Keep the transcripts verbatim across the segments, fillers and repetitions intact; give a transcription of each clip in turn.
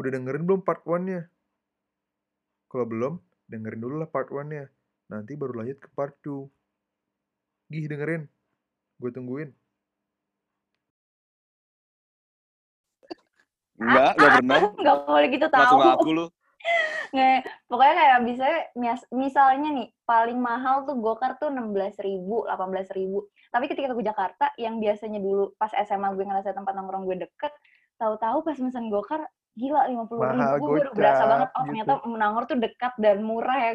Udah dengerin belum part one-nya? Kalau belum, dengerin dulu lah part one-nya. Nanti baru lanjut ke part two. Gih, dengerin. Gue tungguin. Enggak, enggak pernah. Enggak boleh gitu tahu. Langsung ngaku lu. Nggak, pokoknya kayak bisa misalnya nih paling mahal tuh gokar tuh enam belas ribu, delapan belas ribu. Tapi ketika ke Jakarta yang biasanya dulu pas S M A gue ngerasa tempat nongkrong gue deket, tahu-tahu pas mesen gokar gila lima puluh ribu gue udah berasa banget oh gitu. Ternyata Nangor tuh dekat dan murah ya.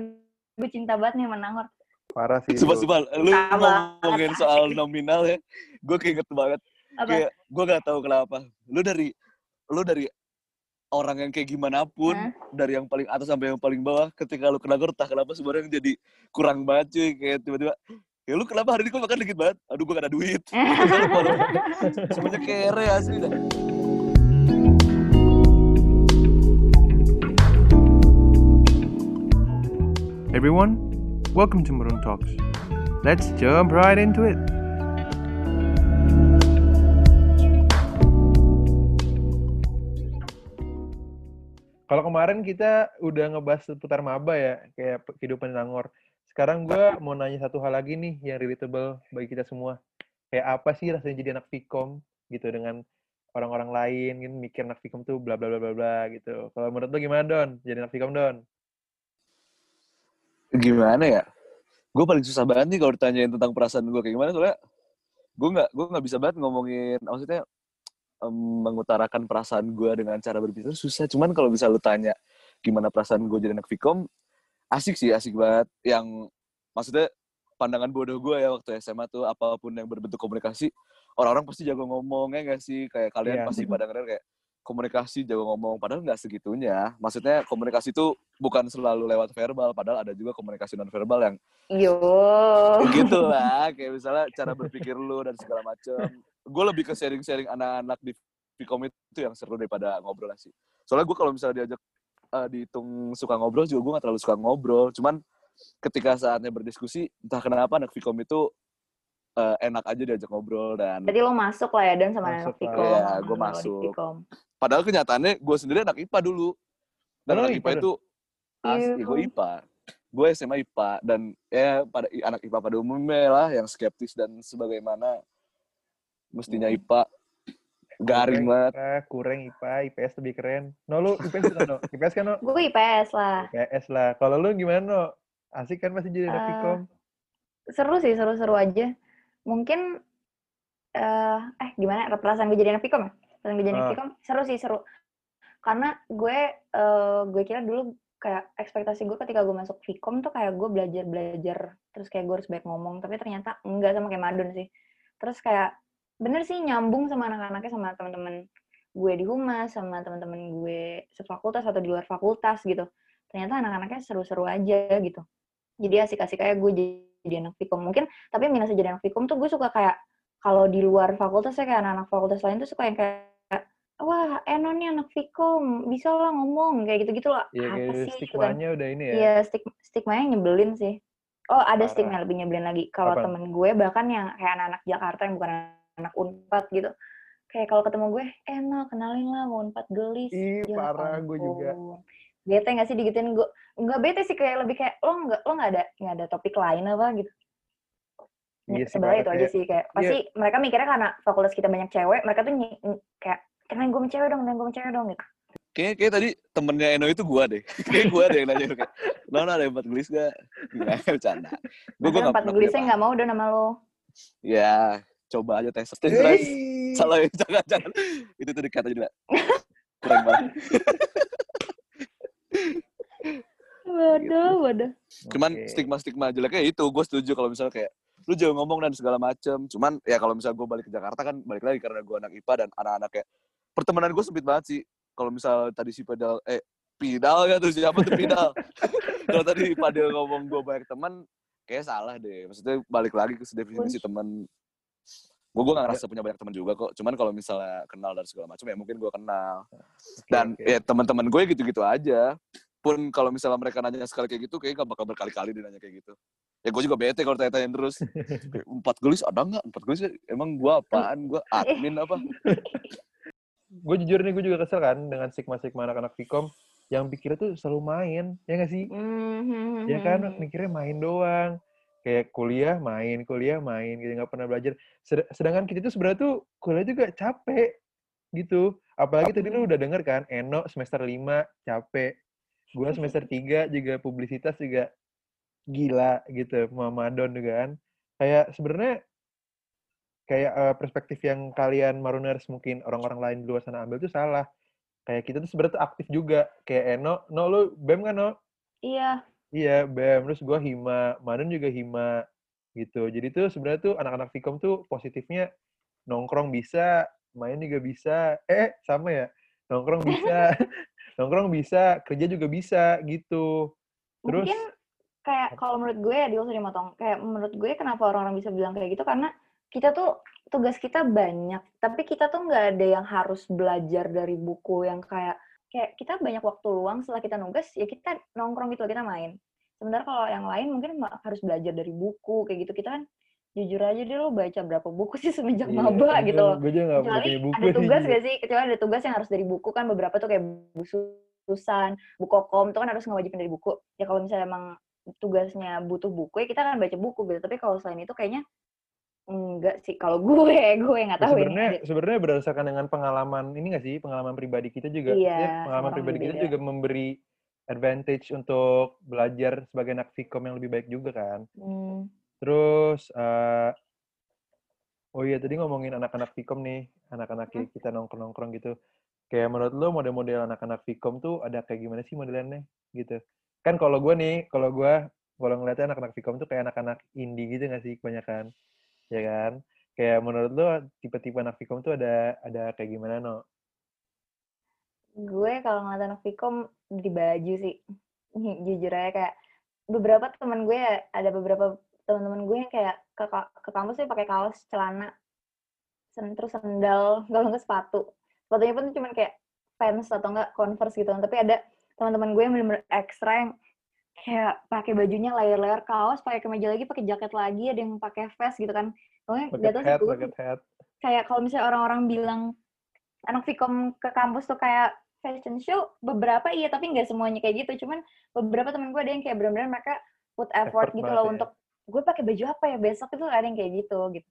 Gue cinta banget nih Nangor. Parah sih. Coba-coba lu ngomongin soal nominal ya. Gue keinget banget. Kayak gue enggak tahu kenapa. Lu dari lu dari orang yang kayak gimana pun, huh? Dari yang paling atas sampai yang paling bawah, ketika lu ke Nangor, entah kenapa sebenarnya jadi kurang banget cuy, kayak tiba-tiba, ya lu kenapa hari ini gue makan dikit banget? Aduh, gue gak ada duit. Semuanya kere asli dah. Everyone, welcome to Maroon Talks. Let's jump right into it. Kalau kemarin kita udah ngebahas seputar maba ya, kayak kehidupan Nangor. Sekarang gue mau nanya satu hal lagi nih yang relatable bagi kita semua. Kayak apa sih rasanya jadi anak Fikom gitu dengan orang-orang lain, gitu, mikir anak Fikom tuh bla bla bla bla bla gitu. Kalau menurut lo gimana Don? Jadi anak Fikom Don? Gimana ya? Gue paling susah banget nih kalau ditanyain tentang perasaan gue kayak gimana soalnya. Gue nggak gue nggak bisa banget ngomongin maksudnya. Mengutarakan perasaan gue dengan cara berbicara susah. Cuman kalau bisa lu tanya gimana perasaan gue jadi anak Fikom, asik sih, asik banget. Yang maksudnya pandangan bodoh gue ya waktu S M A tuh apapun yang berbentuk komunikasi, orang-orang pasti jago ngomong ya nggak sih? Kayak kalian yeah. Pasti pada ngeren kayak komunikasi jago ngomong. Padahal nggak segitunya. Maksudnya komunikasi tuh bukan selalu lewat verbal. Padahal ada juga komunikasi non-verbal yang yo gitu lah. Kayak misalnya cara berpikir lu dan segala macem. Gue lebih ke sharing-sharing anak-anak di Fikom itu yang seru daripada ngobrol sih. Soalnya gue kalau misalnya diajak uh, dihitung suka ngobrol juga gue gak terlalu suka ngobrol. Cuman ketika saatnya berdiskusi, entah kenapa anak Fikom itu uh, enak aja diajak ngobrol. Dan berarti lo masuk lah ya Dan sama masuk anak Fikom. Iya, ya, gue masuk. Padahal kenyataannya gue sendiri anak I P A dulu. Dan oh, anak I P A itu, as, ya gue I P A. Gue S M A I P A. Dan ya pada anak I P A pada umumnya lah yang skeptis dan sebagaimana. Mestinya I P A garing banget. Kurang I P A, I P S lebih keren. No lu I P S kan no? I P S kan no? Gue I P S lah. I P S lah. Kalau lu gimana no? Asik kan masih jadi anak uh, Fikom? Seru sih, seru-seru aja. Mungkin, uh, eh gimana perasaan gue jadi anak Fikom ya? Perasaan gue jadi anak uh. Fikom, seru sih, seru. Karena gue, uh, gue kira dulu kayak ekspektasi gue ketika gue masuk Fikom tuh kayak gue belajar-belajar. Terus kayak gue harus banyak ngomong. Tapi ternyata enggak sama kayak Madun sih. Terus kayak bener sih nyambung sama anak-anaknya, sama teman-teman gue di Humas, sama teman-teman gue sefakultas atau di luar fakultas gitu. Ternyata anak-anaknya seru-seru aja gitu. Jadi asik-asik kayak gue jadi, jadi anak Fikom mungkin. Tapi minusnya jadi anak Fikom tuh gue suka kayak kalau di luar fakultas ya kayak anak-anak fakultas lain tuh suka yang kayak wah Eno nih anak Fikom bisa lah ngomong kayak gitu-gitu lah. Ya, apa sih stigmanya udah ini ya? Iya stigma stigmanya nyebelin sih. Oh ada parah. Stigma lebih nyebelin lagi kalau temen gue bahkan yang kayak anak-anak Jakarta yang bukan anak Unpad gitu. Kayak kalau ketemu gue, eh no, kenalin lah mau Unpad gelis. Ih, ya, parah gue juga. Bete enggak sih digituin gue? Enggak bete sih kayak lebih kayak lo enggak lo enggak ada enggak ada topik lain apa gitu. Iya, yes, sebenarnya itu ya. Aja sih kayak pasti yeah. Mereka mikirnya karena fakultas kita banyak cewek, mereka tuh ny- ny- kayak kenalin gue sama cewek dong, kenalin gue sama cewek dong gitu. Kayak kayak tadi temennya Eno itu gue deh. Kayak gue deh yang nanya lo kayak, "Lo ada Unpad gelis enggak?" Enggak, bercanda. Gue enggak Unpad gelisnya enggak mau udah nama lo. Ya. Coba aja tes tes tes salah ya jangan jangan itu tuh dekat aja lah kurang banget waduh waduh cuman okay. stigma stigma jeleknya itu gue setuju kalau misalnya kayak lu jauh ngomong dan segala macem cuman ya kalau misalnya gue balik ke Jakarta kan balik lagi karena gue anak I P A dan anak-anak kayak pertemanan gue sempit banget sih kalau misal tadi si Padel eh Pidal ya tuh siapa tuh Pidal kalau tadi Padel ngomong gue banyak teman kayak salah deh maksudnya balik lagi ke definisi teman. Gue gak ngerasa punya banyak teman juga kok. Cuman kalau misalnya kenal dan segala macam ya mungkin gue kenal. Okay, dan okay. Ya teman-teman gue gitu-gitu aja. Pun kalau misalnya mereka nanya sekali kayak gitu, kayaknya gak bakal berkali-kali dia nanya kayak gitu. Ya gue juga bete kalau tanya-tanya terus. Unpad gelis ada gak? Unpad gelis emang gue apaan? Gue admin apa? gue jujur nih, gue juga kesel kan dengan stigma-stigma anak-anak Fikom yang pikirnya tuh selalu main, ya nggak sih? Mm-hmm. Ya kan, mikirnya main doang. Kayak kuliah main, kuliah main, gitu, nggak pernah belajar. Sedangkan kita tuh sebenarnya tuh kuliah juga capek, gitu. Apalagi tadi lu udah denger kan, Eno semester lima capek. Gua semester tiga juga publisitas juga gila, gitu. Mamadon juga kan. Kayak sebenarnya kayak uh, perspektif yang kalian Marooners mungkin orang-orang lain di luar sana ambil tuh salah. Kayak kita tuh sebenarnya aktif juga. Kayak Eno, No lu Bem kan, No? Iya. Iya, Bem. Terus gue Hima. Madun juga Hima. Gitu. Jadi tuh sebenarnya tuh anak-anak Fikom tuh positifnya nongkrong bisa, main juga bisa. Eh, sama ya? Nongkrong bisa. Nongkrong bisa, kerja juga bisa. Gitu. Terus mungkin kayak kalau menurut gue ya, dia usah dimotong. Kayak menurut gue kenapa orang-orang bisa bilang kayak gitu, karena kita tuh tugas kita banyak, tapi kita tuh nggak ada yang harus belajar dari buku yang kayak kayak kita banyak waktu luang setelah kita nugas, ya kita nongkrong gitu, kita main. Sebenarnya kalau yang lain mungkin harus belajar dari buku kayak gitu. Kita kan jujur aja deh, lo baca berapa buku sih semenjak yeah, maba gitu loh. Kecuali ada tugas gak sih? Kecuali ada tugas yang harus dari buku kan, beberapa tuh kayak bususan, bukokom itu kan harus ngewajibin dari buku. Ya kalau misalnya emang tugasnya butuh buku, ya kita akan baca buku gitu. Tapi kalau selain itu kayaknya enggak sih, kalau gue, gue nggak tahu ini. Sebenarnya berdasarkan dengan pengalaman ini nggak sih, pengalaman pribadi kita juga, iya, ya, pengalaman pribadi kita juga memberi advantage untuk belajar sebagai anak Fikom yang lebih baik juga kan. Hmm. Terus, uh, oh iya tadi ngomongin anak-anak Fikom nih, anak-anak hmm. kita nongkrong-nongkrong gitu. Kayak menurut lo model-model anak-anak Fikom tuh ada kayak gimana sih modelannya gitu? Kan kalau gue nih, kalau gue kalau ngeliatnya anak-anak Fikom tuh kayak anak-anak indie gitu nggak sih kebanyakan? Ya kan? Kayak menurut lo tipe-tipe anak Fikom tuh ada ada kayak gimana, No? Gue kalau ngeliat anak Fikom di baju sih. Jujur aja kayak beberapa teman gue, ada beberapa teman-teman gue yang kayak ke, ke kampus sih pakai kaos, celana, terus sendal, kalau nggak sepatu. Sepatunya pun cuma kayak pants atau nggak Converse gitu. Tapi ada teman-teman gue yang benar-benar ekstra yang kayak pakai bajunya layer-layer kaos, pakai kemeja lagi, pakai jaket lagi, ada yang pakai vest gitu kan. Soalnya jatuh sih gue kayak kalau misalnya orang-orang bilang anak Fikom ke kampus tuh kayak fashion show, beberapa iya tapi nggak semuanya kayak gitu. Cuman beberapa temen gue ada yang kayak benar-benar mereka put effort, effort gitu loh ya, untuk gue pakai baju apa ya besok, itu ada yang kayak gitu gitu.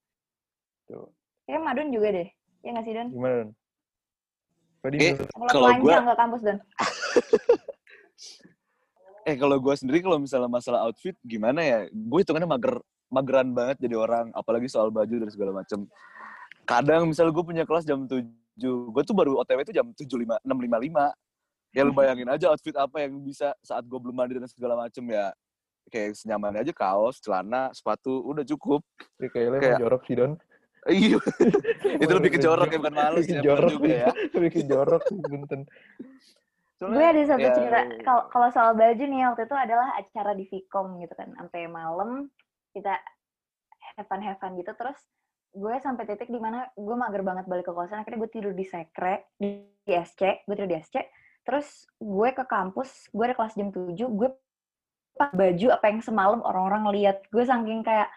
Tuh. Kayak Madun juga deh, ya nggak sih Don? Gimana Don? Eh, kalau gue nggak kampus Don. Eh kalau gue sendiri kalau misalnya masalah outfit gimana ya, gue hitungannya mager, mageran banget jadi orang, apalagi soal baju dan segala macam. Kadang misalnya gue punya kelas jam tujuh, gue tuh baru O T W tuh jam tujuh lima enam lima lima. Ya lu bayangin aja outfit apa yang bisa saat gue belum mandi dan segala macam ya. Kayak senyaman aja kaos, celana, sepatu, udah cukup. Ya, kayaknya kayak jorok sih Don. Iya, itu lebih ke jorok ya, bukan malu sih. Jorok juga ya. Lebih ke jorok, benten. Soalnya, gue ada satu ya, cerita kalau kalau soal baju nih, waktu itu adalah acara di Fikom gitu kan, sampai malam kita have fun have fun gitu. Terus gue sampai titik dimana gue mager banget balik ke kosan, akhirnya gue tidur di sekre di, di S C, gue tidur di S C. Terus gue ke kampus, gue ada kelas jam tujuh, gue pakai baju apa yang semalam orang-orang lihat. Gue saking kayak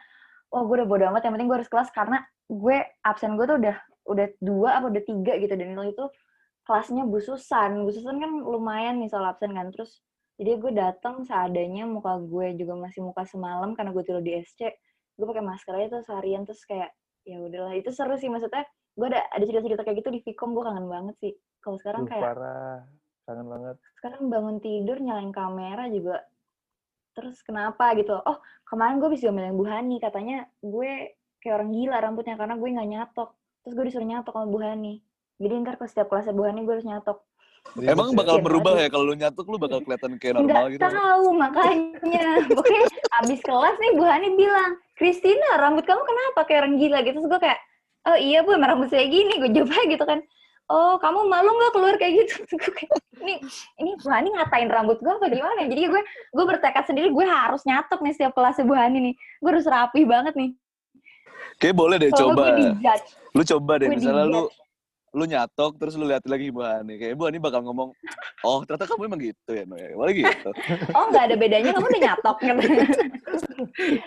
oh gue udah bodo amat, yang penting gue harus kelas, karena gue absen gue tuh udah udah dua apa udah tiga gitu, dan itu kelasnya bususan, bususan kan lumayan nih soal absen kan. Terus jadi gue datang seadanya, muka gue juga masih muka semalam karena gue tidur di S C. Gue pakai masker aja tuh seharian, terus kayak ya udahlah. Itu seru sih, maksudnya gue ada ada cerita-cerita kayak gitu di Fikom, gue kangen banget sih. Kalau sekarang duh, kayak parah, kangen banget. Sekarang bangun tidur nyalain kamera juga. Terus kenapa gitu? Oh kemarin gue bisa ngomongin Bu Hani, katanya gue kayak orang gila rambutnya karena gue nggak nyatok. Terus gue disuruh nyatok sama Bu Hani. Jadi ntar ke setiap kelasnya Bu Hani gue harus nyatok. Emang bakal berubah ya kalau lu nyatok, lu bakal kelihatan kayak normal gitu? Nggak tahu makanya. Oke, abis kelas nih Bu Hani bilang, Kristina rambut kamu kenapa kayak orang gila gitu? Terus gue kayak, oh iya Bu, emang rambut saya gini. Gue jawab gitu kan. Oh kamu malu nggak keluar kayak gitu? Gue kayak, ini ini Bu Hani ngatain rambut gue apa gimana? Jadi gue gue bertekad sendiri gue harus nyatok nih setiap kelasnya Bu Hani nih. Gue harus rapi banget nih. Oke boleh deh, kalo coba. Lu coba deh, misalnya lu lu nyatok terus lu lihat lagi Bu Hani, kayak Bu Hani bakal ngomong oh ternyata kamu emang gitu ya, Noe, boleh gitu. Oh nggak ada bedanya, kamu udah nyatok gitu.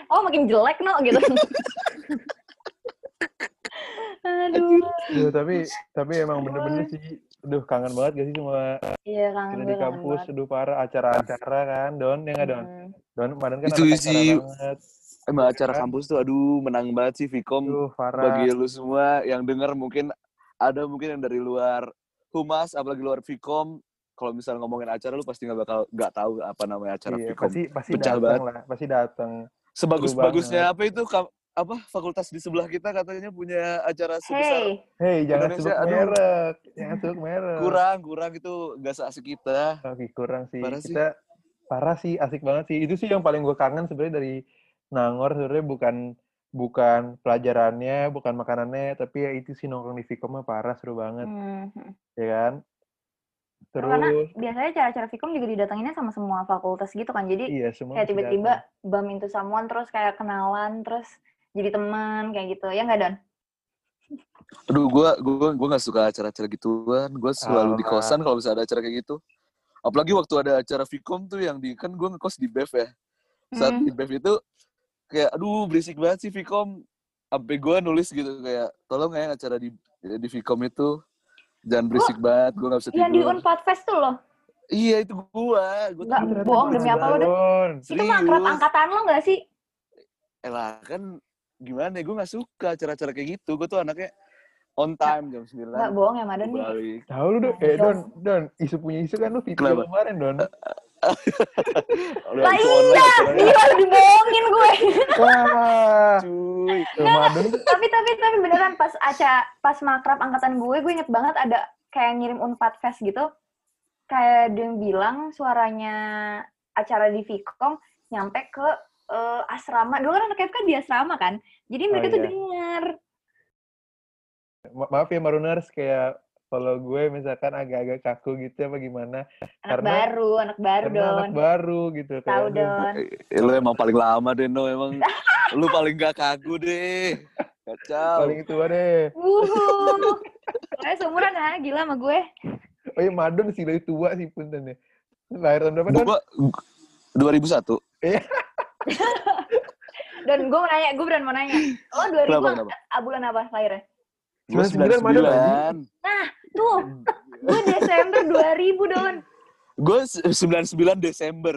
Oh makin jelek No gitu. Aduh. Duh, tapi tapi emang bener-bener sih, aduh kangen banget gak sih cuma iya, kita di kampus, aduh parah acara-acara kan, Don, ya nggak Don? Hmm. Don kemarin kan itu sih, emang acara kampus tuh, aduh menang banget sih Fikom. Aduh, bagi lu semua yang dengar mungkin ada mungkin yang dari luar Humas, apalagi luar Fikom. Kalau misalnya ngomongin acara, lu pasti nggak bakal nggak tahu apa namanya acara iya, Fikom. Pasti, pasti pecah banget lah, pasti datang. Sebagus-bagusnya apa itu? Apa fakultas di sebelah kita katanya punya acara sebesar hey. Hey, jangan sebut merek, jangan sebut merek. Kurang, kurang itu nggak seasik kita. Oke, kurang sih. Parah kita sih. Parah sih, asik banget sih. Itu sih yang paling gue kangen sebenarnya dari Nangor, sebenarnya bukan bukan pelajarannya, bukan makanannya, tapi ya itu sih nongkrong di Fikom mah parah seru banget. Hmm. Ya kan? Terus, karena biasanya acara-acara Fikom juga didatanginnya sama semua fakultas gitu kan. Jadi iya, kayak tiba-tiba datang. Bam into someone, terus kayak kenalan, terus jadi teman kayak gitu. Ya nggak, Don? Aduh, gue gua, gua nggak suka acara-acara gituan. Gue selalu oh, di kosan kalau misalnya ada acara kayak gitu. Apalagi waktu ada acara Fikom tuh yang di... Kan gue ngekos di B E F ya. Saat mm-hmm. di B E F itu kayak, aduh berisik banget sih Fikom. Sampai gue nulis gitu kayak, tolong ya acara di, di Fikom itu jangan berisik oh, banget, gue gak bisa tidur. Yang di Unpad Fest tuh loh? Iya, itu gue. Gak, bohong demi apa lo? Itu mah akrab angkatan lo gak sih? Elah, kan gimana ya, gue gak suka acara-acara kayak gitu. Gue tuh anaknya on time jam sembilan. Gak bohong ya, Madan nih. Tau lu, Don. Eh, Don, Don, isu punya isu kan lu video kemarin, Don. Lah iya, dia dibohongin gue. Wah, cuy. Tapi tapi tapi beneran pas acara pas makrab angkatan gue, gue inget banget ada kayak ngirim Unpad Fest gitu. Kayak dia bilang suaranya acara di Fikom nyampe ke uh, asrama. Dulu kan anak F K di asrama kan. Jadi mereka oh, tuh iya. dengar. Ma- maaf ya Marooners, kayak kalau gue misalkan agak-agak kaku gitu apa gimana? Anak karena, baru, anak baru Don. Anak baru gitu. Tahu Don. Eh, lu emang paling lama deh, no emang. Lu paling gak kaku deh. Kacau. Paling tua deh. Wuhu. Soalnya seumuran ah, gila sama gue. Oh iya, Madon sih lebih tua sih punten ya. Lahir tahun berapa Don? dua ribu satu. Iya. Don, gue mau nanya, gue beneran mau nanya. Lo dua ribu kenapa, kenapa? Bulan apa lahirnya? sembilan puluh sembilan. Nah, tuh. Gue Desember dua ribu, Don. Gue sembilan puluh sembilan Desember.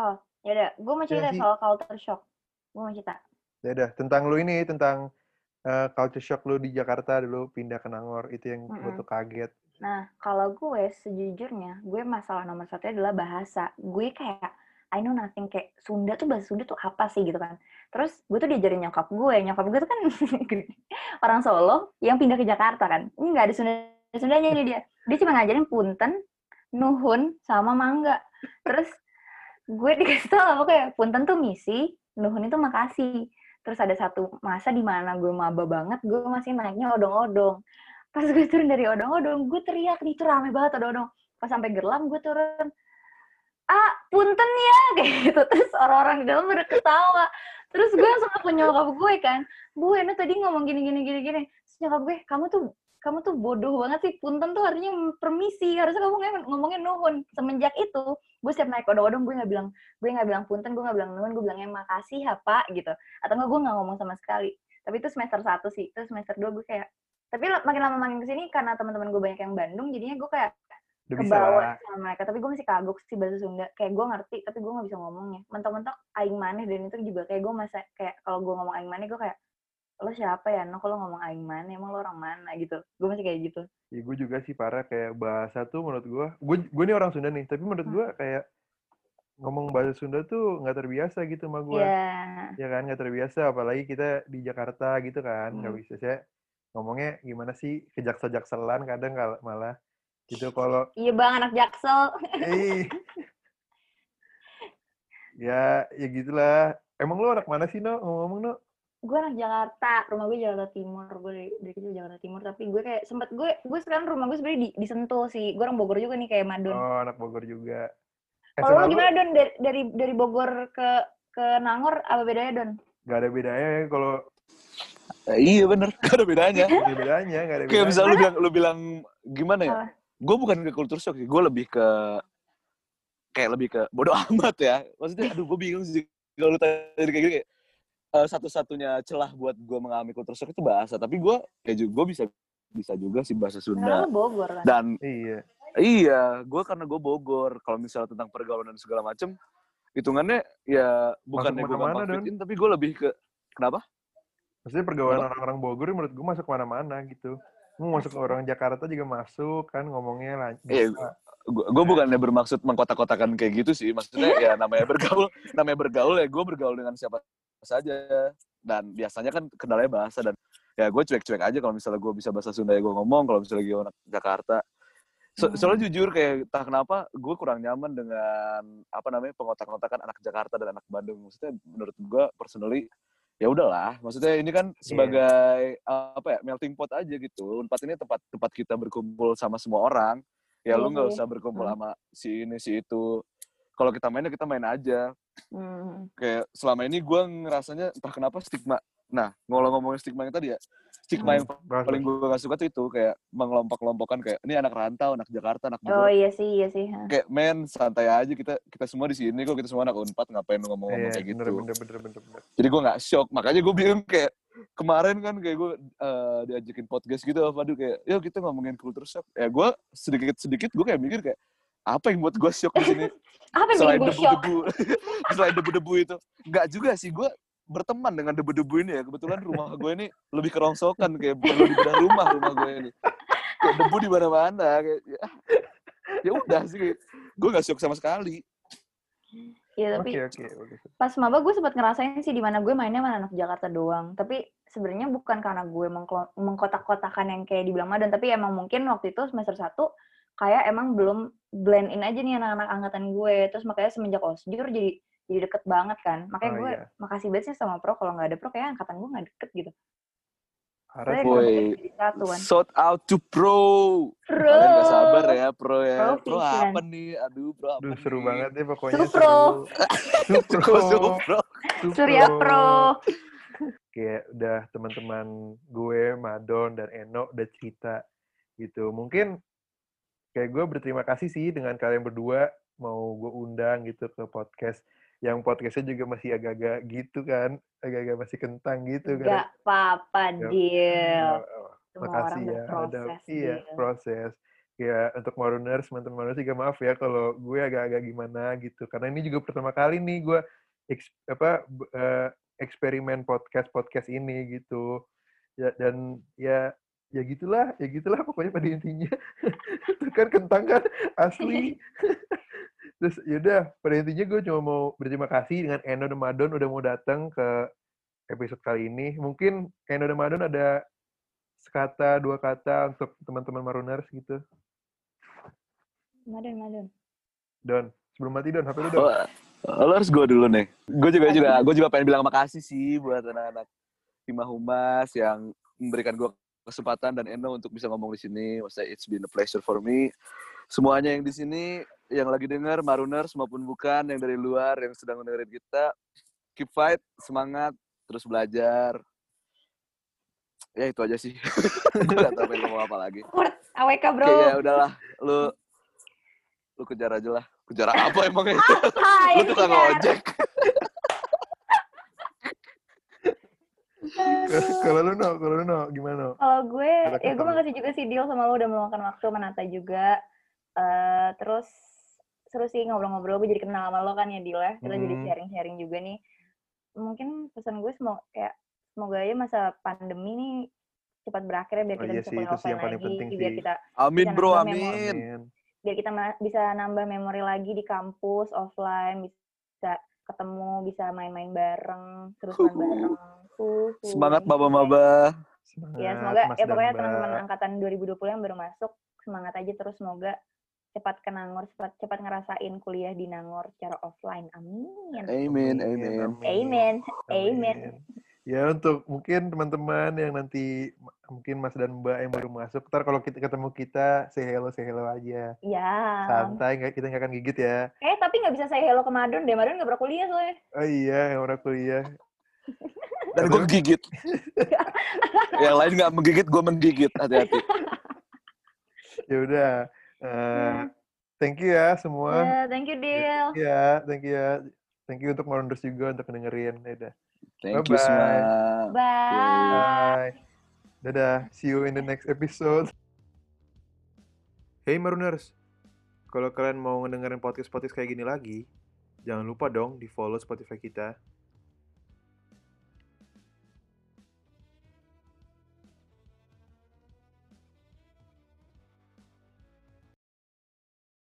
Oh, yaudah. Gue mau cerita ya, soal culture shock. Gue mau cerita. Yaudah, tentang lu ini, tentang uh, culture shock lu di Jakarta dulu, pindah ke Nangor. Itu yang mm-hmm. gue tuh kaget. Nah, kalau gue sejujurnya, gue masalah nomor satunya adalah bahasa. Gue kayak I know nothing, kayak Sunda tuh bahasa Sunda tuh apa sih gitu kan. Terus gue tuh diajarin nyokap gue, nyokap gue tuh kan orang Solo yang pindah ke Jakarta kan. Ini gak ada Sunda-Sundanya ini dia. Dia cuma ngajarin punten, nuhun, sama mangga. Terus gue dikasih tau apa kayak punten tuh misi, nuhun itu makasih. Terus ada satu masa di mana gue maba banget, gue masih naiknya odong-odong. Pas gue turun dari odong-odong, gue teriak nih, tuh rame banget odong-odong. Pas sampai Gerlam gue turun, ah, punten ya, kayak gitu. Terus orang-orang di dalam udah ketawa. Terus gue langsung ke nyokap gue kan, Bu, Eno tadi ngomong gini-gini gini-gini. Terus nyokap gue, kamu tuh kamu tuh bodoh banget sih, punten tuh artinya permisi, harusnya kamu ngomongin nuhun. Semenjak itu, gue setiap naik odong-odong gue nggak bilang, gue nggak bilang punten, gue nggak bilang nuhun, gue bilangnya makasih ya Pak gitu. Atau nggak gue nggak ngomong sama sekali. Tapi itu semester satu sih, terus semester dua gue kayak, tapi makin lama makin kesini karena teman-teman gue banyak yang Bandung, jadinya gue kayak kebawa sama mereka, tapi gue masih kagok sih bahasa Sunda, kayak gue ngerti, tapi gue gak bisa ngomongnya mentok-mentok aing maneh, dan itu juga kayak gue masa, kayak kalau gue ngomong aing maneh, gue kayak lo siapa ya, no, kalau ngomong aing maneh, emang lo orang mana gitu, gue masih kayak gitu ya. Gue juga sih parah, kayak bahasa tuh menurut gue, gue, gue nih orang Sunda nih, tapi menurut hmm. gue kayak ngomong bahasa Sunda tuh gak terbiasa gitu sama gue yeah. ya kan, gak terbiasa, apalagi kita di Jakarta gitu kan, hmm. gak bisa sih ngomongnya gimana sih, kejaksa-jakselan kadang malah gitu kalau iya bang anak Jaksel eh ya ya gitulah. Emang lu anak mana sih No, ngomong-ngomong No? Gue anak Jakarta, rumah gue Jakarta Timur, gue dari, dari kecil Jakarta Timur, tapi gue kayak sempet gue gue sekarang rumah gue sebenarnya di, di Sentul sih. Gue orang Bogor juga nih kayak Madon. Oh, anak Bogor juga. Kalau lu gimana Don, dari, dari dari Bogor ke ke Nangor apa bedanya Don? Gak ada bedanya kalau eh, iya bener gak ada bedanya. Gak ada bedanya, gak ada bedanya. Kayak misalnya lu bilang lu bilang gimana ya? Apa? Gue bukan ke culture shock sih, gue lebih ke kayak lebih ke bodo amat ya. Maksudnya aduh gue bingung sih kalau lu tanya kayak gitu kayak uh, satu-satunya celah buat gue mengalami culture shock itu bahasa. Tapi gue ya juga gue bisa bisa juga sih bahasa Sunda. Karena Bogor kan? Dan iya, iya gue karena gue Bogor. Kalau misalnya tentang pergaulan dan segala macem, hitungannya ya bukannya gue gampang fit in, tapi gue lebih ke kenapa? Maksudnya pergaulan kenapa? Orang-orang Bogor menurut gue masuk kemana-mana gitu. Mau masuk orang Jakarta juga masuk kan ngomongnya lancar. Iya, gue bukannya bermaksud mengkotak-kotakan kayak gitu sih. Maksudnya ya namanya bergaul, namanya bergaul ya gue bergaul dengan siapa saja. Dan biasanya kan kendalanya bahasa dan ya gue cuek-cuek aja kalau misalnya gue bisa bahasa Sunda ya gue ngomong. Kalau misalnya gue orang Jakarta, so, soalnya jujur kayak entah kenapa gue kurang nyaman dengan apa namanya pengotak-kotakan anak Jakarta dan anak Bandung. Maksudnya menurut gue personally ya udahlah, maksudnya ini kan sebagai yeah. apa ya melting pot aja gitu. Unpad ini tempat tempat kita berkumpul sama semua orang. Ya yeah. Lu nggak usah berkumpul mm. sama si ini si itu. Kalau kita mainnya kita main aja. Mm. Kayak selama ini gue ngerasanya entah kenapa stigma. Nah, ngomong-ngomongin stigma yang tadi ya, stigma mm. yang paling gue gak suka tuh itu kayak mengelompok-kelompokan kayak ini anak rantau, anak Jakarta, anak Bogor. Oh iya sih, iya sih. Kayak men santai aja kita kita semua di sini kok, kita semua anak Unpad, ngapain ngomong-ngomong yeah, kayak bener, gitu. Bener, bener, bener, bener. Jadi gue nggak shock, makanya gue bilang kayak kemarin kan kayak gue uh, diajakin podcast gitu, aduh kayak yuk kita ngomongin culture shock. Ya gue sedikit-sedikit gue kayak mikir kayak apa yang buat gue shock di sini? Apa yang selain debu-debu, selain debu-debu itu, nggak juga sih gue berteman dengan debu-debu ini ya. Kebetulan rumah gue ini lebih kerongsokan kayak bukan lebih dari rumah rumah gue ini. Kayak debu di mana-mana kayak ya, ya udah sih kayak, gue gak shock sama sekali. Iya tapi okay, okay, okay. Pas maba gue sempat ngerasain sih di mana gue mainnya sama anak Jakarta doang. Tapi sebenarnya bukan karena gue mengko- mengkotak-kotakan yang kayak dibilang Madan, tapi emang mungkin waktu itu semester satu kayak emang belum blend in aja nih anak-anak angkatan gue. Terus makanya semenjak osjur jadi Jadi deket banget kan. Makanya oh, gue iya. makasih banget sih sama Pro. Kalau gak ada Pro, kayaknya angkatan gue gak deket gitu. Harap boy. Shout out to Pro. Pro. Kalian gak sabar ya, Pro ya. Pro, Pro apa nih? Aduh, Pro apa Duh, nih? Seru banget ya pokoknya. Supro. Supro. Supro. Surya Pro. Kayak udah teman-teman gue, Madon, dan Eno udah cerita gitu. Mungkin kayak gue berterima kasih sih dengan kalian berdua. Mau gue undang gitu ke podcast. Yang podcastnya juga masih agak-agak gitu kan, agak-agak masih kentang gitu kan. Gak apa-apa, Dil. Terima kasih ya. Ada, iya, proses. Ya, untuk Marooners, teman-teman Marooners juga maaf ya kalau gue agak-agak gimana gitu. Karena ini juga pertama kali nih gue eks, apa, uh, eksperimen podcast-podcast ini gitu. Ya, dan ya, ya gitulah, ya gitulah pokoknya pada intinya. Itu kan kentang kan, asli. Terus yaudah, pada intinya gue cuma mau berterima kasih dengan Eno dan Madon udah mau datang ke episode kali ini. Mungkin Eno dan Madon ada sekata, dua kata untuk teman-teman Marooners gitu. Madon, Madon. Don, sebelum mati Don, H P lu Don. Oh, lo harus gue dulu nih. Gue juga juga, gue juga pengen bilang makasih sih buat anak-anak Hima Humas yang memberikan gue kesempatan dan Eno untuk bisa ngomong di sini. Maksudnya it's been a pleasure for me. Semuanya yang di sini, yang lagi dengar Marooners maupun bukan, yang dari luar yang sedang dengerin kita, keep fight, semangat, terus belajar. Ya itu aja sih. Gue nggak tahu pengen ngomong apa lagi. A W K bro. Oke, ya udahlah, lu lu kejar aja lah. Kejar apa emang itu? Lu tukang ojek. Kalau lu no, kalau lu no, gimana? Kalau gue, ya gue makasih juga sih Dil sama lu udah meluangkan waktu menata juga. Uh, terus seru sih ngobrol-ngobrol, gue jadi kenal sama lo kan ya Dil ya. Kita hmm. jadi sharing-sharing juga nih. Mungkin pesan gue semoga kayak semoga aja masa pandemi nih cepat berakhir ya, biar oh, kita iya bisa punya offline lagi, biar kita amin bro, amin. Memori, biar kita bisa nambah memori lagi di kampus offline, bisa ketemu, bisa main-main bareng, seru-seruan bareng. Uhuh. Semangat maba-maba. Ya, semoga Mas ya pokoknya teman-teman angkatan dua ribu dua puluh yang baru masuk, semangat aja terus, semoga cepat ke Nangor, cepat, cepat ngerasain kuliah di Nangor secara offline. Amin. Amin, amin. Amin, amin. Ya untuk mungkin teman-teman yang nanti mungkin Mas dan Mbak yang baru masuk, ntar kalau kita ketemu kita say hello say hello aja. Ya. Santai, nggak kita nggak akan gigit ya. Eh tapi nggak bisa say hello ke Madon deh, Madon nggak pernah kuliah soalnya. Oh iya, nggak pernah kuliah. Dan gue gigit. Yang lain nggak menggigit, gue menggigit. Hati-hati. Ya udah. Uh, thank you ya semua. Yeah, thank you Dil. Ya, yeah, thank you ya. Thank you untuk Marooners juga untuk dengerin. Ya udah. Thank Bye-bye. you semua. Bye. Bye. Dadah. See you in the next episode. Hey Marooners, kalau kalian mau ngedengerin podcast-podcast kayak gini lagi, jangan lupa dong di follow Spotify kita.